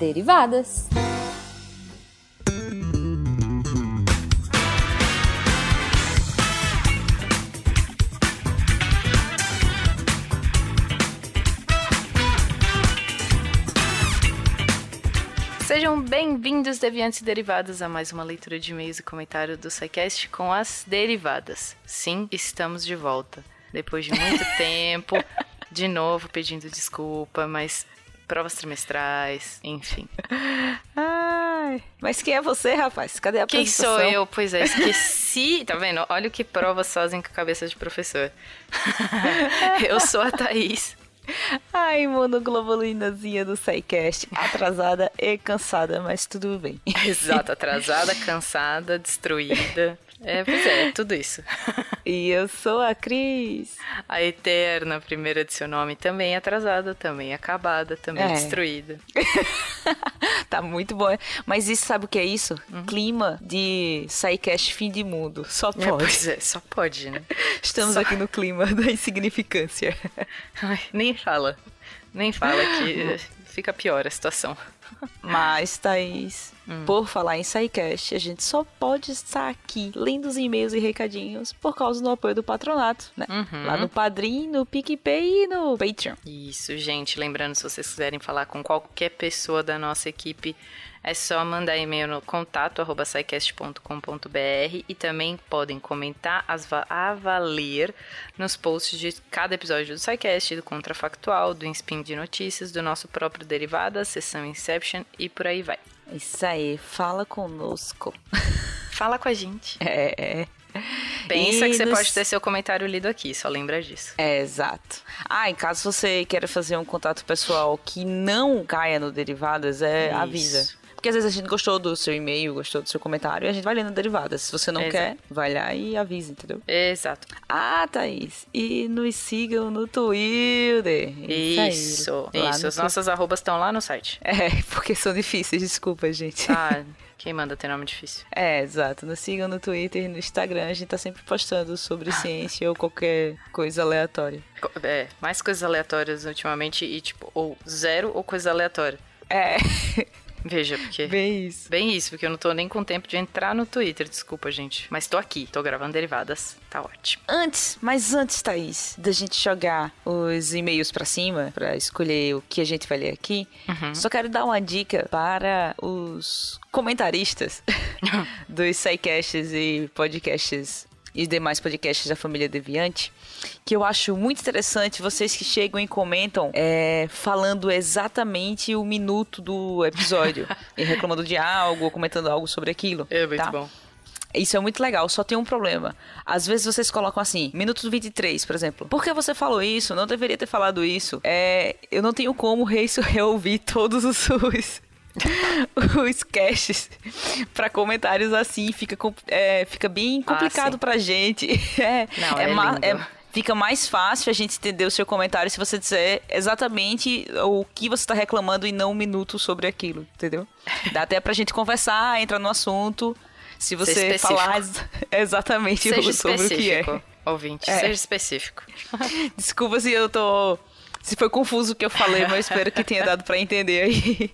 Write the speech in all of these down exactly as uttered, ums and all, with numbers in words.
Derivadas. Sejam bem-vindos, Deviantes e Derivadas, a mais uma leitura de e-mails e comentário do SciCast com as Derivadas. Sim, estamos de volta. Depois de muito tempo, de novo pedindo desculpa, mas provas trimestrais, enfim. Ai, mas quem é você, rapaz? Cadê a apresentação? Quem sou eu? Pois é, esqueci. Tá vendo? Olha o que provas fazem com a cabeça de professor. Eu sou a Thaís. A imunoglobulinazinha do SciCast, atrasada e cansada, mas tudo bem. Exato, atrasada, cansada, destruída. É, pois é, é tudo isso. E eu sou a Cris. A eterna primeira de seu nome, também atrasada, também acabada, também é. destruída. Tá muito bom. Mas isso, sabe o que é isso? Uhum. Clima de SciCast fim de mundo. Só pode. É, pois é, só pode, né? Estamos só... aqui no clima da insignificância. Ai, nem fala. Nem fala que fica pior a situação. Mas, Thaís, hum. por falar em SciCast, a gente só pode estar aqui lendo os e-mails e recadinhos por causa do apoio do Patronato, né? Uhum. Lá no Padrim, no PicPay e no Patreon. Isso, gente. Lembrando, se vocês quiserem falar com qualquer pessoa da nossa equipe, é só mandar e-mail no contato arroba scicast ponto com ponto b r e também podem comentar, avaliar nos posts de cada episódio do SciCast, do Contrafactual, do Spin de Notícias, do nosso próprio Derivadas, Sessão Inception e por aí vai. Isso aí, fala conosco. Fala com a gente. É, é. Pensa e que você nos... pode ter seu comentário lido aqui, só lembra disso. É, exato. Ah, e caso você queira fazer um contato pessoal que não caia no Derivadas, é, Isso. avisa. Porque às vezes a gente gostou do seu e-mail, gostou do seu comentário, e a gente vai lendo Derivadas. Se você não Exato. quer, vai lá e avisa, entendeu? Exato. Ah, Thaís, e nos sigam no Twitter. Isso, isso. isso. As nossas t... arrobas estão lá no site. É, porque são difíceis, desculpa, gente. Ah, quem manda ter nome difícil. É, exato. Nos sigam no Twitter e no Instagram. A gente tá sempre postando sobre ciência ou qualquer coisa aleatória. É, mais coisas aleatórias ultimamente e tipo, ou zero ou coisa aleatória. É... Veja, porque... Bem isso. Bem isso, porque eu não tô nem com tempo de entrar no Twitter, desculpa, gente. Mas tô aqui, tô gravando Derivadas, tá ótimo. Antes, mas antes, Thaís, da gente jogar os e-mails pra cima, pra escolher o que a gente vai ler aqui, uhum. só quero dar uma dica para os comentaristas dos SciCasts e podcasts e demais podcasts da Família Deviante, que eu acho muito interessante vocês que chegam e comentam é, falando exatamente o minuto do episódio e reclamando de algo, comentando algo sobre aquilo. É muito tá? bom. Isso é muito legal, só tem um problema. Às vezes vocês colocam assim, minuto vinte e três, por exemplo. Por que você falou isso? Não deveria ter falado isso. É, eu não tenho como reouvir todos os seus... os caches para comentários assim, fica, é, fica bem complicado ah, pra gente. É, Não, é, é, ma- é Fica mais fácil a gente entender o seu comentário se você disser exatamente o que você tá reclamando e não um minuto sobre aquilo, entendeu? Dá até pra gente conversar, entrar no assunto, se você falar exatamente seja sobre o que é. Ouvinte, é. Seja específico. Desculpa se eu tô... Se foi confuso o que eu falei, mas eu espero que tenha dado pra entender aí.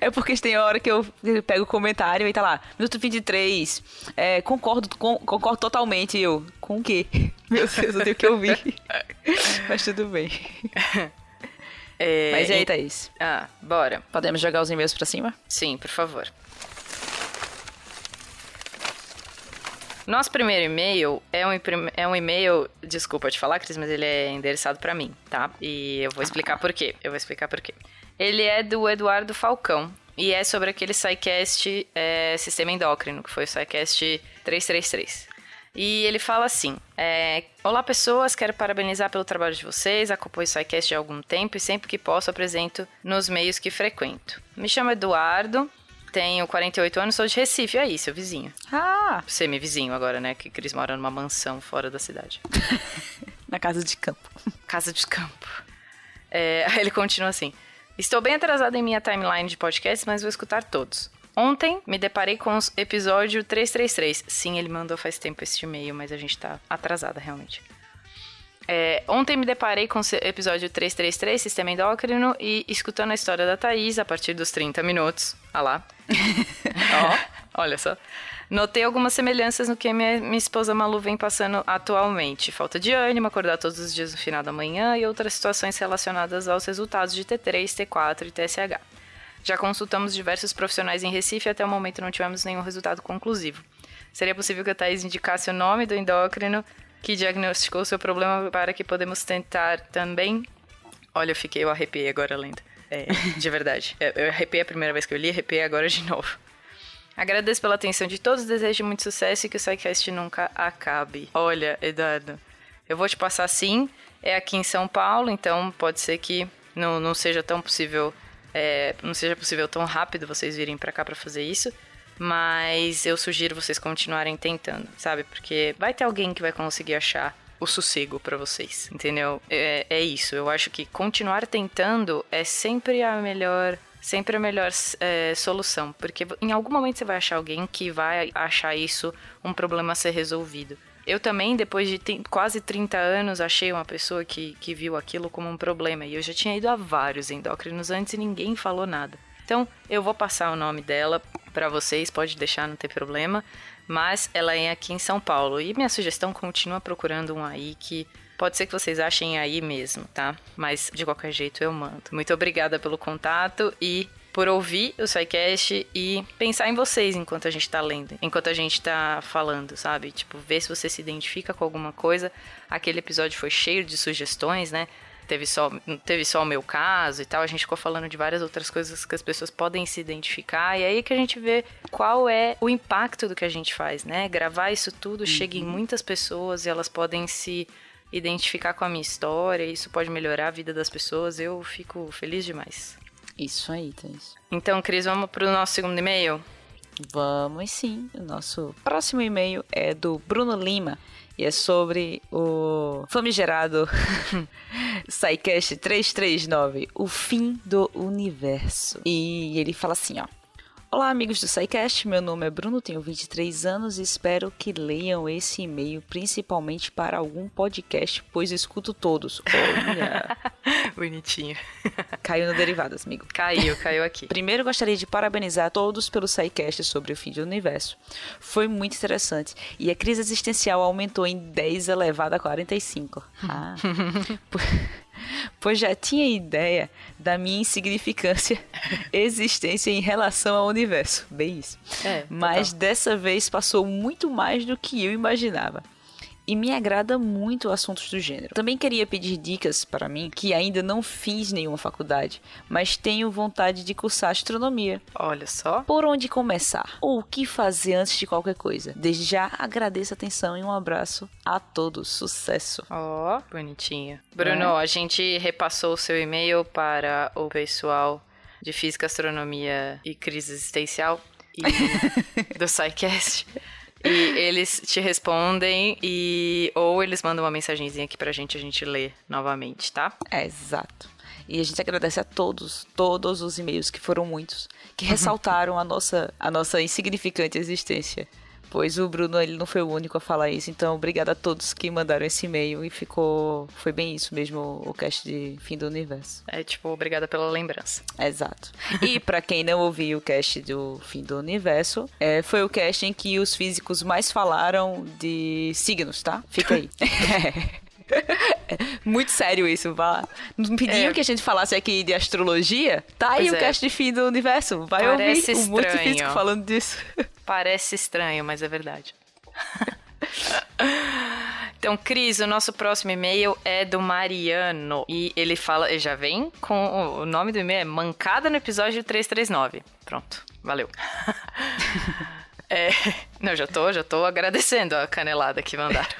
É porque tem hora que eu pego o comentário e tá lá, minuto vinte e três, é, concordo, com, concordo totalmente. E eu, com o quê? Meu Deus, eu tenho que ouvir. Mas tudo bem. É, mas e aí, Thaís? Ah, bora. Podemos jogar os e-mails pra cima? Sim, por favor. Nosso primeiro e-mail é um, é um e-mail, desculpa te falar, Cris, mas ele é endereçado pra mim, tá? E eu vou explicar por quê, eu vou explicar por quê. Ele é do Eduardo Falcão e é sobre aquele SciCast é, Sistema Endócrino, que foi o SciCast trezentos e trinta e três. E ele fala assim, é, olá pessoas, quero parabenizar pelo trabalho de vocês, acompanho o SciCast há algum tempo e sempre que posso apresento nos meios que frequento. Me chamo Eduardo... Tenho quarenta e oito anos, sou de Recife, aí, seu vizinho. Ah! Você é meu vizinho agora, né? Que Cris mora numa mansão fora da cidade. Na casa de campo. Casa de campo. É, aí ele continua assim. Estou bem atrasada em minha timeline de podcasts, mas vou escutar todos. Ontem me deparei com o episódio trezentos e trinta e três. Sim, ele mandou faz tempo esse e-mail, mas a gente tá atrasada realmente. É, ontem me deparei com o episódio trezentos e trinta e três, Sistema Endócrino, e escutando a história da Thaís a partir dos trinta minutos. Ah lá. Ó, olha só. Notei algumas semelhanças no que minha, minha esposa Malu vem passando atualmente. Falta de ânimo, acordar todos os dias no final da manhã e outras situações relacionadas aos resultados de T três, T quatro e T S H. Já consultamos diversos profissionais em Recife e até o momento não tivemos nenhum resultado conclusivo. Seria possível que a Thaís indicasse o nome do endócrino que diagnosticou seu problema para que podemos tentar também? Olha, eu fiquei, eu arrepiei agora lendo. É, de verdade. Eu arrepiei a primeira vez que eu li, arrepiei agora de novo. Agradeço pela atenção de todos, desejo muito sucesso e que o SciCast nunca acabe. Olha, Eduardo, eu vou te passar sim, é aqui em São Paulo, então pode ser que não, não seja tão possível, é, não seja possível tão rápido vocês virem pra cá pra fazer isso, mas eu sugiro vocês continuarem tentando, sabe? Porque vai ter alguém que vai conseguir achar o sossego pra vocês, entendeu? É, é isso, eu acho que continuar tentando é sempre a melhor... Sempre a melhor é, solução, porque em algum momento você vai achar alguém que vai achar isso um problema a ser resolvido. Eu também, depois de quase trinta anos, achei uma pessoa que, que viu aquilo como um problema, e eu já tinha ido a vários endócrinos antes e ninguém falou nada. Então, eu vou passar o nome dela para vocês, pode deixar, não tem problema, mas ela é aqui em São Paulo. E minha sugestão, continua procurando um aí que... Pode ser que vocês achem aí mesmo, tá? Mas, de qualquer jeito, eu mando. Muito obrigada pelo contato e por ouvir o SciCast e pensar em vocês enquanto a gente tá lendo, enquanto a gente tá falando, sabe? Tipo, ver se você se identifica com alguma coisa. Aquele episódio foi cheio de sugestões, né? Teve só, teve só o meu caso e tal. A gente ficou falando de várias outras coisas que as pessoas podem se identificar. E aí que a gente vê qual é o impacto do que a gente faz, né? Gravar isso tudo, uhum, chega em muitas pessoas e elas podem se... identificar com a minha história, isso pode melhorar a vida das pessoas, eu fico feliz demais. Isso aí, Thaís. Então, Cris, vamos pro nosso segundo e-mail? Vamos sim. O nosso próximo e-mail é do Bruno Lima e é sobre o famigerado SciCast trezentos e trinta e nove, o fim do universo. E ele fala assim, ó. Olá, amigos do SciCast, meu nome é Bruno, tenho vinte e três anos e espero que leiam esse e-mail, principalmente para algum podcast, pois escuto todos. Olha. Bonitinho. Caiu no Derivadas, amigo. Caiu, caiu aqui. Primeiro, gostaria de parabenizar a todos pelo SciCast sobre o fim do universo. Foi muito interessante e a crise existencial aumentou em dez elevado a quarenta e cinco. Ah. Pois já tinha ideia da minha insignificância existência em relação ao universo. Bem isso. É, mas total. Dessa vez passou muito mais do que eu imaginava. E me agrada muito assuntos do gênero. Também queria pedir dicas para mim, que ainda não fiz nenhuma faculdade, mas tenho vontade de cursar astronomia. Olha só. Por onde começar? Ou o que fazer antes de qualquer coisa? Desde já agradeço a atenção e um abraço a todos. Sucesso. Ó, oh, bonitinho. Bruno, é. A gente repassou o seu e-mail para o pessoal de Física, Astronomia e Crise Existencial e do SciCast. E eles te respondem e ou eles mandam uma mensagenzinha aqui pra gente, a gente lê novamente, tá? É, exato. E a gente agradece a todos, todos os e-mails, que foram muitos, que ressaltaram a nossa, a nossa insignificante existência. Pois o Bruno, ele não foi o único a falar isso, então obrigado a todos que mandaram esse e-mail e ficou... Foi bem isso mesmo, o cast de Fim do Universo. É tipo, obrigada pela lembrança. Exato. E pra quem não ouviu o cast do Fim do Universo, é, foi o cast em que os físicos mais falaram de signos, tá? Fica aí. Muito sério isso, vá. Não pediam é. que a gente falasse aqui de astrologia? Tá aí pois o é. cast de Fim do Universo, vai Parece ouvir um monte de físico falando disso. Parece estranho, mas é verdade. Então, Cris, o nosso próximo e-mail é do Mariano. E ele fala, ele já vem com o nome do e-mail, é Mancada no Episódio trezentos e trinta e nove. Pronto, valeu. é, não, já tô, já tô agradecendo a canelada que mandaram.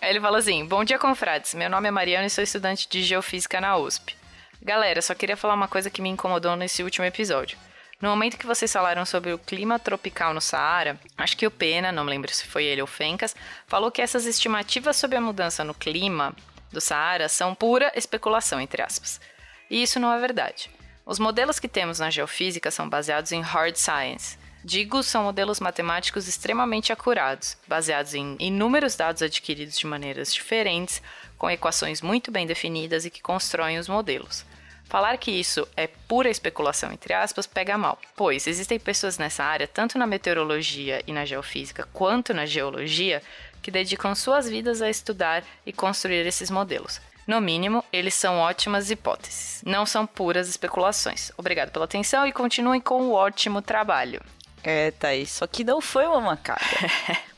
Aí ele fala assim, bom dia, confrades, meu nome é Mariano e sou estudante de Geofísica na U S P. Galera, só queria falar uma coisa que me incomodou nesse último episódio. No momento que vocês falaram sobre o clima tropical no Saara, acho que o Pena, não me lembro se foi ele ou Fencas, falou que essas estimativas sobre a mudança no clima do Saara são pura especulação, entre aspas. E isso não é verdade. Os modelos que temos na geofísica são baseados em hard science, Digo, são modelos matemáticos extremamente acurados, baseados em inúmeros dados adquiridos de maneiras diferentes, com equações muito bem definidas e que constroem os modelos. Falar que isso é pura especulação, entre aspas, pega mal, pois existem pessoas nessa área, tanto na meteorologia e na geofísica, quanto na geologia, que dedicam suas vidas a estudar e construir esses modelos. No mínimo, eles são ótimas hipóteses, não são puras especulações. Obrigado pela atenção e continuem com o ótimo trabalho. É, Thaís, só que não foi uma macada,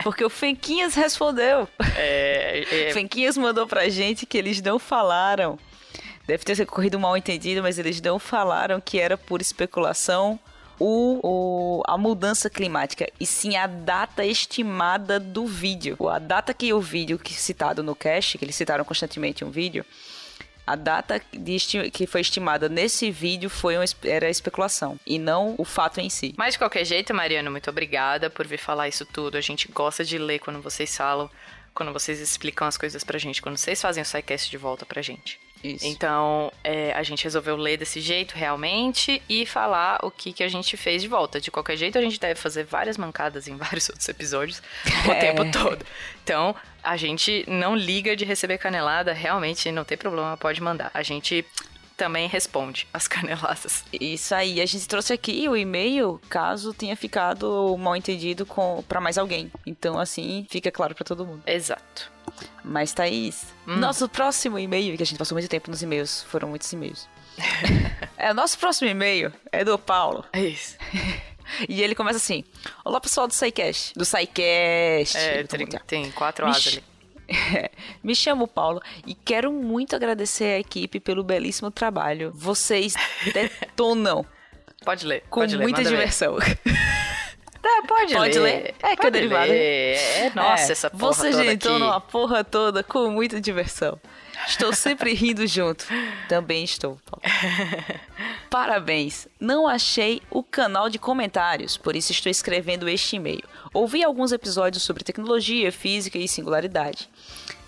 porque o Fenquinhas respondeu. É, é... Fenquinhas mandou pra gente que eles não falaram. Deve ter ocorrido um mal entendido, mas eles não falaram que era por especulação o, o, a mudança climática, e sim a data estimada do vídeo. A data que o vídeo que citado no cast, que eles citaram constantemente um vídeo, a data de que foi estimada nesse vídeo foi uma, era especulação, e não o fato em si. Mas de qualquer jeito, Mariano, muito obrigada por vir falar isso tudo. A gente gosta de ler quando vocês falam, quando vocês explicam as coisas pra gente, quando vocês fazem o SciCast de volta pra gente. Isso. Então, é, a gente resolveu ler desse jeito realmente e falar o que, que a gente fez de volta. De qualquer jeito, a gente deve fazer várias mancadas em vários outros episódios o é. tempo todo. Então, a gente não liga de receber canelada, realmente não tem problema, pode mandar. A gente também responde as caneladas. Isso aí, a gente trouxe aqui o e-mail, caso tenha ficado mal entendido para mais alguém. Então, assim, fica claro para todo mundo. Exato. Mas, Thaís, hum. nosso próximo e-mail, que a gente passou muito tempo nos e-mails, foram muitos e-mails. É, o nosso próximo e-mail é do Paulo. É isso. E ele começa assim: olá, pessoal do SciCast. Do SciCast. É, tem, tem quatro As ali. Me chamo Paulo e quero muito agradecer a equipe pelo belíssimo trabalho. Vocês detonam. Pode ler. Com pode muita ler, diversão. É, pode, pode ler. ler. É, que é derivada. É, nossa, é, essa porra você toda aqui. Vocês detonam a porra toda com muita diversão. Estou sempre rindo junto. Também estou, Paulo. Parabéns. Não achei o canal de comentários, por isso estou escrevendo este e-mail. Ouvi alguns episódios sobre tecnologia, física e singularidade.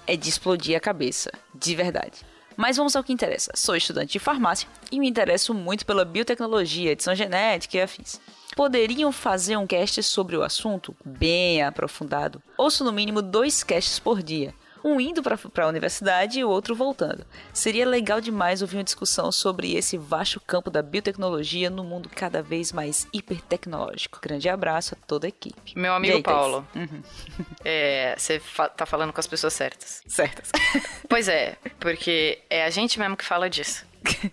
É de explodir a cabeça. De verdade. Mas vamos ao que interessa. Sou estudante de farmácia e me interesso muito pela biotecnologia, edição genética e afins. Poderiam fazer um cast sobre o assunto bem aprofundado. Ouço no mínimo dois casts por dia. Um indo para a universidade e o outro voltando. Seria legal demais ouvir uma discussão sobre esse vasto campo da biotecnologia no mundo cada vez mais hipertecnológico. Grande abraço a toda a equipe. Meu amigo aí, Paulo, uhum. é, você fa- tá falando com as pessoas certas. Certas. Pois é, porque é a gente mesmo que fala disso.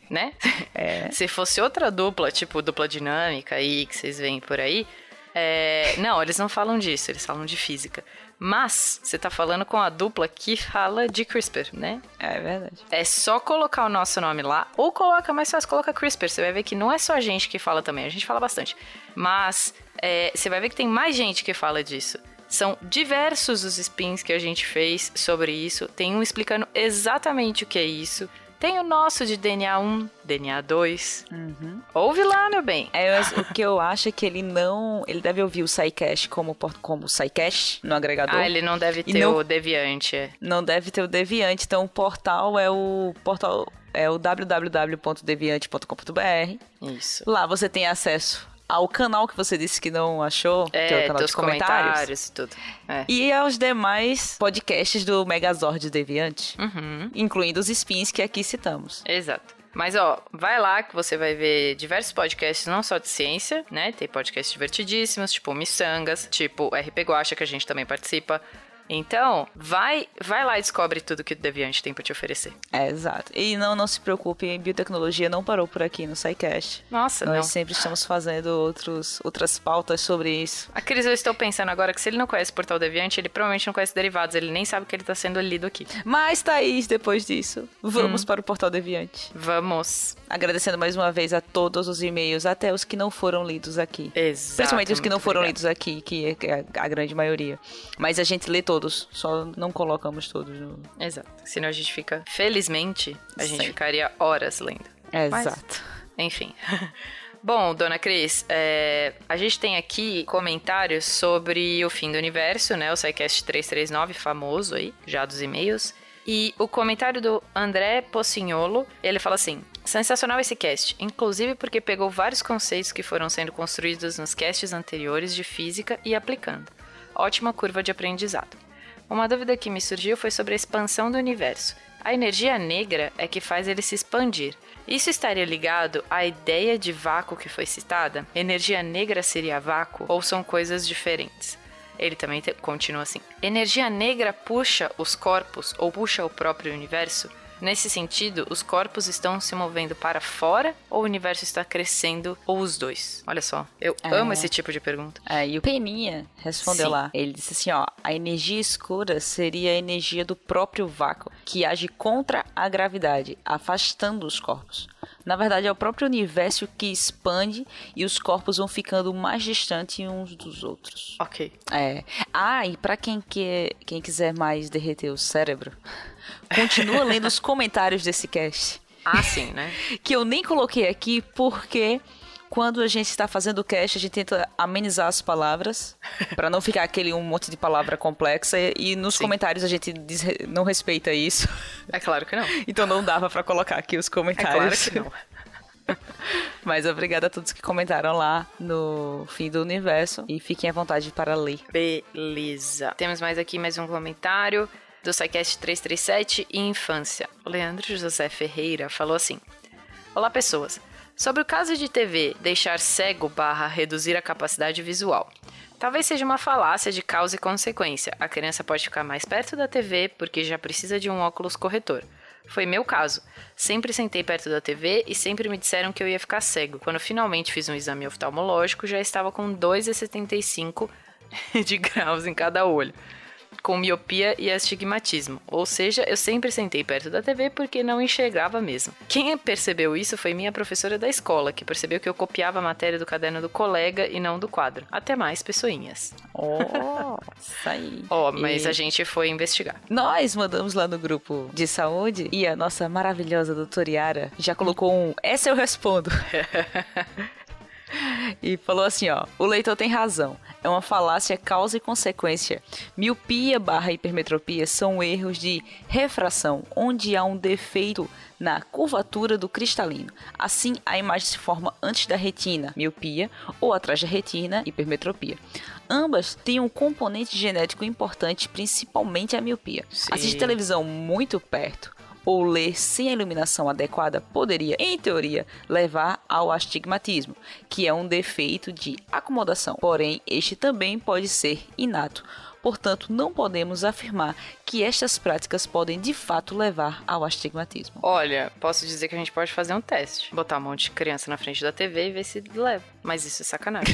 Né? É. Se fosse outra dupla, tipo dupla dinâmica aí, que vocês veem por aí, é... não, eles não falam disso, eles falam de física. Mas você tá falando com a dupla que fala de CRISPR, né? É verdade. É só colocar o nosso nome lá, ou coloca, mais fácil, coloca CRISPR. Você vai ver que não é só a gente que fala também, a gente fala bastante. Mas é, você vai ver que tem mais gente que fala disso. São diversos os spins que a gente fez sobre isso. Tem um explicando exatamente o que é isso. Tem o nosso de D N A um, D N A dois. Uhum. Ouve lá, meu bem. É, o que eu acho é que ele não... Ele deve ouvir o SciCast como, como SciCast no agregador. Ah, ele não deve ter não, o Deviante. É. Não deve ter o Deviante. Então, o portal é o... Portal é o w w w ponto deviante ponto com ponto b r. Isso. Lá você tem acesso ao canal que você disse que não achou, é, que é o canal de comentários. comentários e tudo. É. E aos demais podcasts do Megazord Deviante, uhum. incluindo os spins que aqui citamos. Exato. Mas, ó, vai lá que você vai ver diversos podcasts, não só de ciência, né? Tem podcasts divertidíssimos, tipo Missangas, tipo R P Guacha, que a gente também participa. Então, vai, vai lá e descobre tudo que o Deviante tem pra te oferecer. É, exato. E não, não se preocupe, biotecnologia não parou por aqui no SciCast. Nossa, Nós não. sempre estamos fazendo outros, outras pautas sobre isso. A Cris, eu estou pensando agora que se ele não conhece o Portal Deviante, ele provavelmente não conhece Derivadas, ele nem sabe que ele tá sendo lido aqui. Mas, Thaís, depois disso, vamos hum. para o Portal Deviante. Vamos. Agradecendo mais uma vez a todos os e-mails, até os que não foram lidos aqui. Exato. Principalmente os que não foram obrigado. lidos aqui, que é a grande maioria. Mas a gente lê todos. Todos, só não colocamos todos no... Exato, senão a gente fica... Felizmente, a Sim. gente ficaria horas lendo. É, Mas, exato. Enfim. Bom, dona Cris, é, a gente tem aqui comentários sobre o fim do universo, né? O SciCast trezentos e trinta e nove, famoso aí, já dos e-mails. E o comentário do André Pocinholo, ele fala assim... Sensacional esse cast, inclusive porque pegou vários conceitos que foram sendo construídos nos casts anteriores de física e aplicando. Ótima curva de aprendizado. Uma dúvida que me surgiu foi sobre a expansão do universo. A energia negra é que faz ele se expandir. Isso estaria ligado à ideia de vácuo que foi citada? Energia negra seria vácuo ou são coisas diferentes? Ele também te... continua assim. Energia negra puxa os corpos ou puxa o próprio universo? Nesse sentido, os corpos estão se movendo para fora ou o universo está crescendo ou os dois? Olha só, eu ah, amo esse tipo de pergunta. É, e o Peninha respondeu Sim. lá. Ele disse assim, ó, a energia escura seria a energia do próprio vácuo, que age contra a gravidade, afastando os corpos. Na verdade, é o próprio universo que expande e os corpos vão ficando mais distantes uns dos outros. Ok. É. Ah, e pra quem, quer, quem quiser mais derreter o cérebro... Continua lendo os comentários desse cast. Ah, sim, né? Que eu nem coloquei aqui porque quando a gente está fazendo o cast, a gente tenta amenizar as palavras para não ficar aquele um monte de palavra complexa e nos sim. comentários a gente diz, não respeita isso. É claro que não. Então não dava para colocar aqui os comentários. É claro que não. Mas obrigada a todos que comentaram lá no fim do universo e fiquem à vontade para ler. Beleza. Temos mais aqui mais um comentário do SciCast trezentos e trinta e sete e Infância. O Leandro José Ferreira falou assim: Olá pessoas, sobre o caso de T V deixar cego barra reduzir a capacidade visual. Talvez seja uma falácia de causa e consequência. A criança pode ficar mais perto da T V porque já precisa de um óculos corretor. Foi meu caso. Sempre sentei perto da T V e sempre me disseram que eu ia ficar cego. Quando finalmente fiz um exame oftalmológico, já estava com dois vírgula setenta e cinco de graus em cada olho, com miopia e astigmatismo, ou seja, eu sempre sentei perto da T V porque não enxergava mesmo. Quem percebeu isso foi minha professora da escola, que percebeu que eu copiava a matéria do caderno do colega e não do quadro. Até mais, pessoinhas. Oh, isso aí. Oh, mas e... a gente foi investigar. Nós mandamos lá no grupo de saúde e a nossa maravilhosa doutora Yara já colocou um "essa eu respondo". E falou assim, ó, o leitor tem razão, é uma falácia causa e consequência. Miopia barra hipermetropia são erros de refração, onde há um defeito na curvatura do cristalino. Assim, a imagem se forma antes da retina, miopia, ou atrás da retina, hipermetropia. Ambas têm um componente genético importante, principalmente a miopia. Sim. Assistir televisão muito perto ou ler sem a iluminação adequada poderia, em teoria, levar ao astigmatismo, que é um defeito de acomodação. Porém, este também pode ser inato. Portanto, não podemos afirmar que estas práticas podem, de fato, levar ao astigmatismo. Olha, posso dizer que a gente pode fazer um teste. Botar um monte de criança na frente da T V e ver se leva. Mas isso é sacanagem.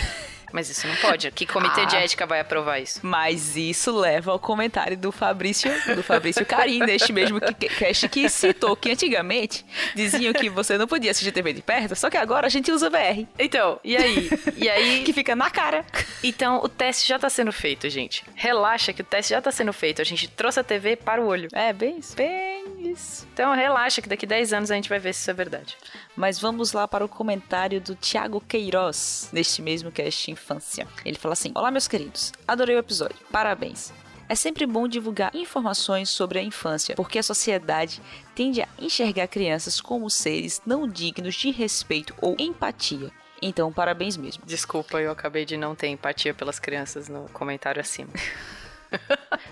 Mas isso não pode. Que comitê ah, de ética vai aprovar isso? Mas isso leva ao comentário do Fabrício, do Fabrício Carim, deste mesmo cast que, que citou que antigamente diziam que você não podia assistir T V de perto, só que agora a gente usa V R. Então, e aí? E aí? Que fica na cara. Então, o teste já tá sendo feito, gente. Relaxa que o teste já tá sendo feito. A gente trouxe a T V para o olho. É, bem isso. Bem isso. Então, relaxa que daqui dez anos a gente vai ver se isso é verdade. Mas vamos lá para o comentário do Thiago Queiroz, neste mesmo cast Infância. Ele fala assim: Olá meus queridos, adorei o episódio, parabéns. É sempre bom divulgar informações sobre a infância, porque a sociedade tende a enxergar crianças como seres não dignos de respeito ou empatia. Então, parabéns mesmo. Desculpa, eu acabei de não ter empatia pelas crianças no comentário acima.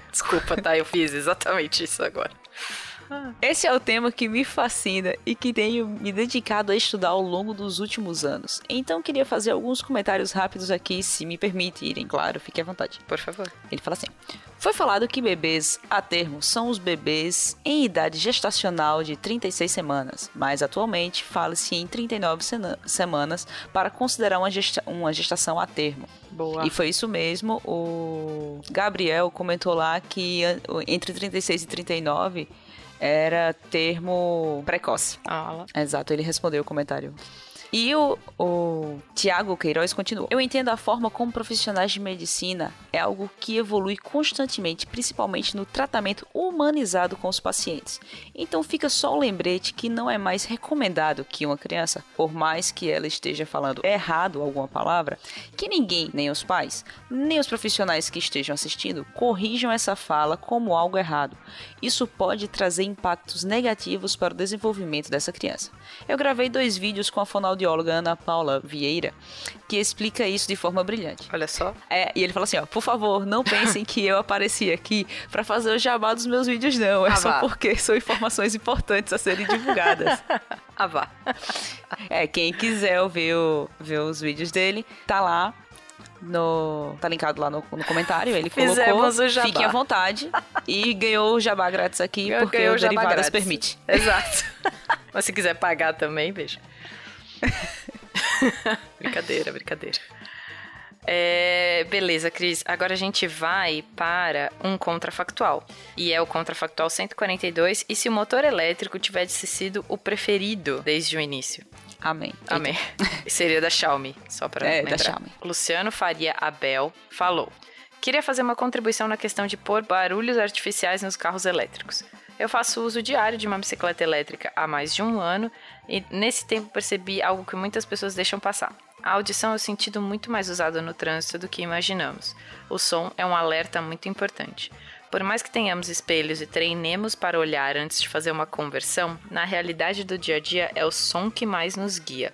Desculpa, tá? Eu fiz exatamente isso agora. Esse é o tema que me fascina e que tenho me dedicado a estudar ao longo dos últimos anos. Então queria fazer alguns comentários rápidos aqui, se me permitirem, claro, fique à vontade. Por favor. Ele fala assim: Foi falado que bebês a termo são os bebês em idade gestacional de trinta e seis semanas, mas atualmente fala-se em trinta e nove semanas para considerar uma, gesta- uma gestação a termo. Boa. E foi isso mesmo, o Gabriel comentou lá que entre trinta e seis e trinta e nove era termo precoce. Ah, lá. Exato, ele respondeu o comentário. E o, o Tiago Queiroz continua. Eu entendo a forma como profissionais de medicina é algo que evolui constantemente, principalmente no tratamento humanizado com os pacientes. Então fica só o lembrete que não é mais recomendado que uma criança, por mais que ela esteja falando errado alguma palavra, que ninguém, nem os pais, nem os profissionais que estejam assistindo, corrijam essa fala como algo errado. Isso pode trazer impactos negativos para o desenvolvimento dessa criança. Eu gravei dois vídeos com a fonoaudióloga Ana Paula Vieira, que explica isso de forma brilhante. Olha só. É, e ele fala assim, ó, por favor, não pensem que eu apareci aqui para fazer o jabá dos meus vídeos, não. É ah, só vá. Porque são informações importantes a serem divulgadas. Ah, vá. É, quem quiser ouvir, o, ver os vídeos dele, tá lá. No, tá linkado lá no, no comentário. Ele colocou, fiquem à vontade. E ganhou o jabá grátis aqui. Eu porque o Derivadas grátis. Permite. Exato. Mas se quiser pagar também, veja. Brincadeira, brincadeira. É, beleza, Cris. Agora a gente vai para um contrafactual. E é o contrafactual cento e quarenta e dois. E se o motor elétrico tivesse sido o preferido desde o início? Amém. Amém. Seria da Xiaomi, só pra é, lembrar. Da Xiaomi. Luciano Faria Abel falou: queria fazer uma contribuição na questão de pôr barulhos artificiais nos carros elétricos. Eu faço uso diário de uma bicicleta elétrica há mais de um ano e nesse tempo percebi algo que muitas pessoas deixam passar. A audição é um sentido muito mais usado no trânsito do que imaginamos. O som é um alerta muito importante. Por mais que tenhamos espelhos e treinemos para olhar antes de fazer uma conversão, na realidade do dia a dia é o som que mais nos guia.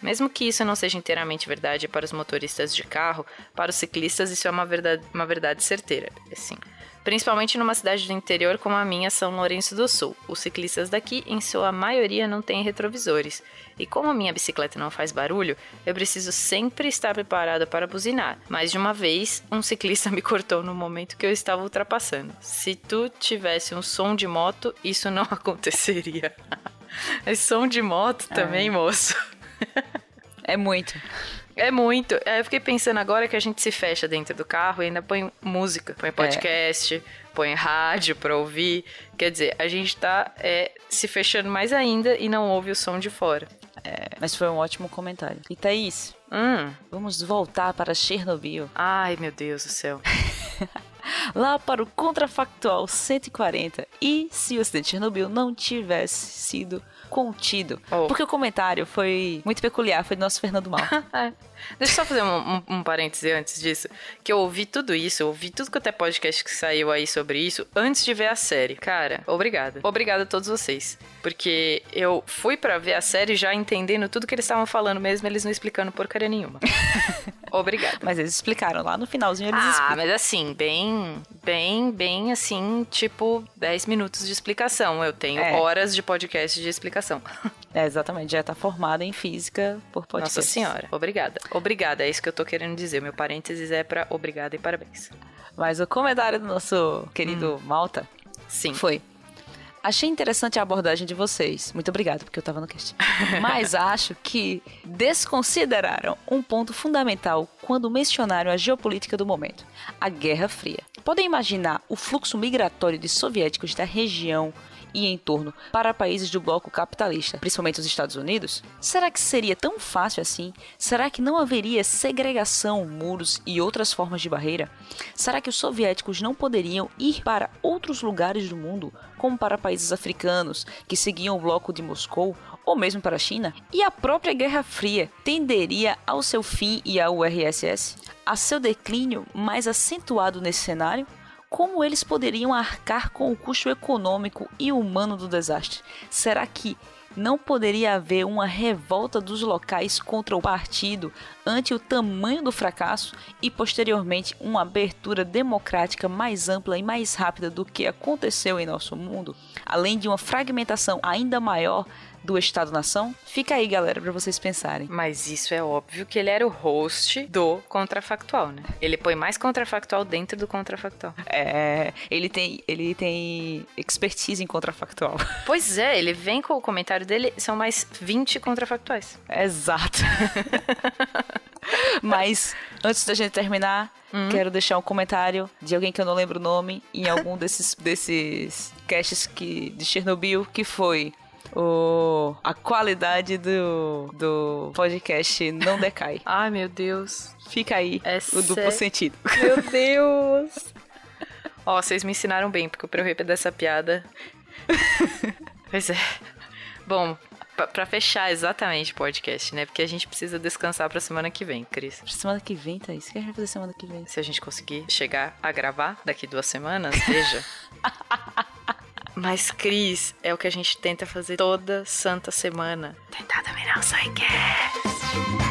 Mesmo que isso não seja inteiramente verdade para os motoristas de carro, para os ciclistas isso é uma verdade, uma verdade certeira, assim. Principalmente numa cidade do interior como a minha, São Lourenço do Sul. Os ciclistas daqui, em sua maioria, não têm retrovisores. E como a minha bicicleta não faz barulho, eu preciso sempre estar preparada para buzinar. Mais de uma vez, um ciclista me cortou no momento que eu estava ultrapassando. Se tu tivesse um som de moto, isso não aconteceria. É som de moto também, é. Moço. É muito. É muito. Eu fiquei pensando agora que a gente se fecha dentro do carro e ainda põe música, põe podcast, é. põe rádio pra ouvir. Quer dizer, a gente tá é, se fechando mais ainda e não ouve o som de fora. É. Mas foi um ótimo comentário. E Thaís, hum. vamos voltar para Chernobyl. Ai, meu Deus do céu. Lá para o Contrafactual cento e quarenta. E se o acidente de Chernobyl não tivesse sido contido? Oh. Porque o comentário foi muito peculiar, foi do nosso Fernando Malta. É. Deixa eu só fazer um, um, um parêntese antes disso. Que eu ouvi tudo isso, eu ouvi tudo quanto é podcast que saiu aí sobre isso antes de ver a série. Cara, obrigada. Obrigada a todos vocês. Porque eu fui pra ver a série já entendendo tudo que eles estavam falando, mesmo eles não explicando porcaria nenhuma. Obrigada. Mas eles explicaram lá no finalzinho, eles Ah, explicam. Mas assim, bem, bem, bem assim, tipo dez minutos de explicação. Eu tenho é. horas de podcast de explicação. É, exatamente. Já tá formada em física por podcast. Nossa senhora. Obrigada. Obrigada, é isso que eu tô querendo dizer. Meu parênteses é pra obrigada e parabéns. Mas o comentário do nosso querido hum. Malta Sim. foi: achei interessante a abordagem de vocês. Muito obrigada, porque eu tava no cast. Mas acho que desconsideraram um ponto fundamental quando mencionaram a geopolítica do momento: a Guerra Fria. Podem imaginar o fluxo migratório de soviéticos da região e em torno para países do bloco capitalista, principalmente os Estados Unidos? Será que seria tão fácil assim? Será que não haveria segregação, muros e outras formas de barreira? Será que os soviéticos não poderiam ir para outros lugares do mundo, como para países africanos que seguiam o bloco de Moscou, ou mesmo para a China? E a própria Guerra Fria tenderia ao seu fim e à U R S S? A seu declínio mais acentuado nesse cenário? Como eles poderiam arcar com o custo econômico e humano do desastre? Será que não poderia haver uma revolta dos locais contra o partido ante o tamanho do fracasso e, posteriormente, uma abertura democrática mais ampla e mais rápida do que aconteceu em nosso mundo? Além de uma fragmentação ainda maior do Estado-nação? Fica aí, galera, pra vocês pensarem. Mas isso é óbvio que ele era o host do Contrafactual, né? Ele põe mais Contrafactual dentro do Contrafactual. É, ele tem, ele tem expertise em Contrafactual. Pois é, ele vem com o comentário dele, são mais vinte Contrafactuais. Exato. Mas, antes da gente terminar, hum. quero deixar um comentário de alguém que eu não lembro o nome, em algum desses, desses casts que, de Chernobyl, que foi: o, a qualidade do, do podcast não decai. Ai, meu Deus. Fica aí é o duplo sentido. Meu Deus. Ó, oh, vocês me ensinaram bem, porque pra eu repetir essa piada... Pois é. Bom, pra, pra fechar exatamente o podcast, né? Porque a gente precisa descansar pra semana que vem, Cris. Pra semana que vem, Thaís? O que a gente vai fazer semana que vem? Se a gente conseguir chegar a gravar daqui duas semanas, veja... Mas, Cris, é o que a gente tenta fazer toda santa semana. Tentar dominar o SciCast.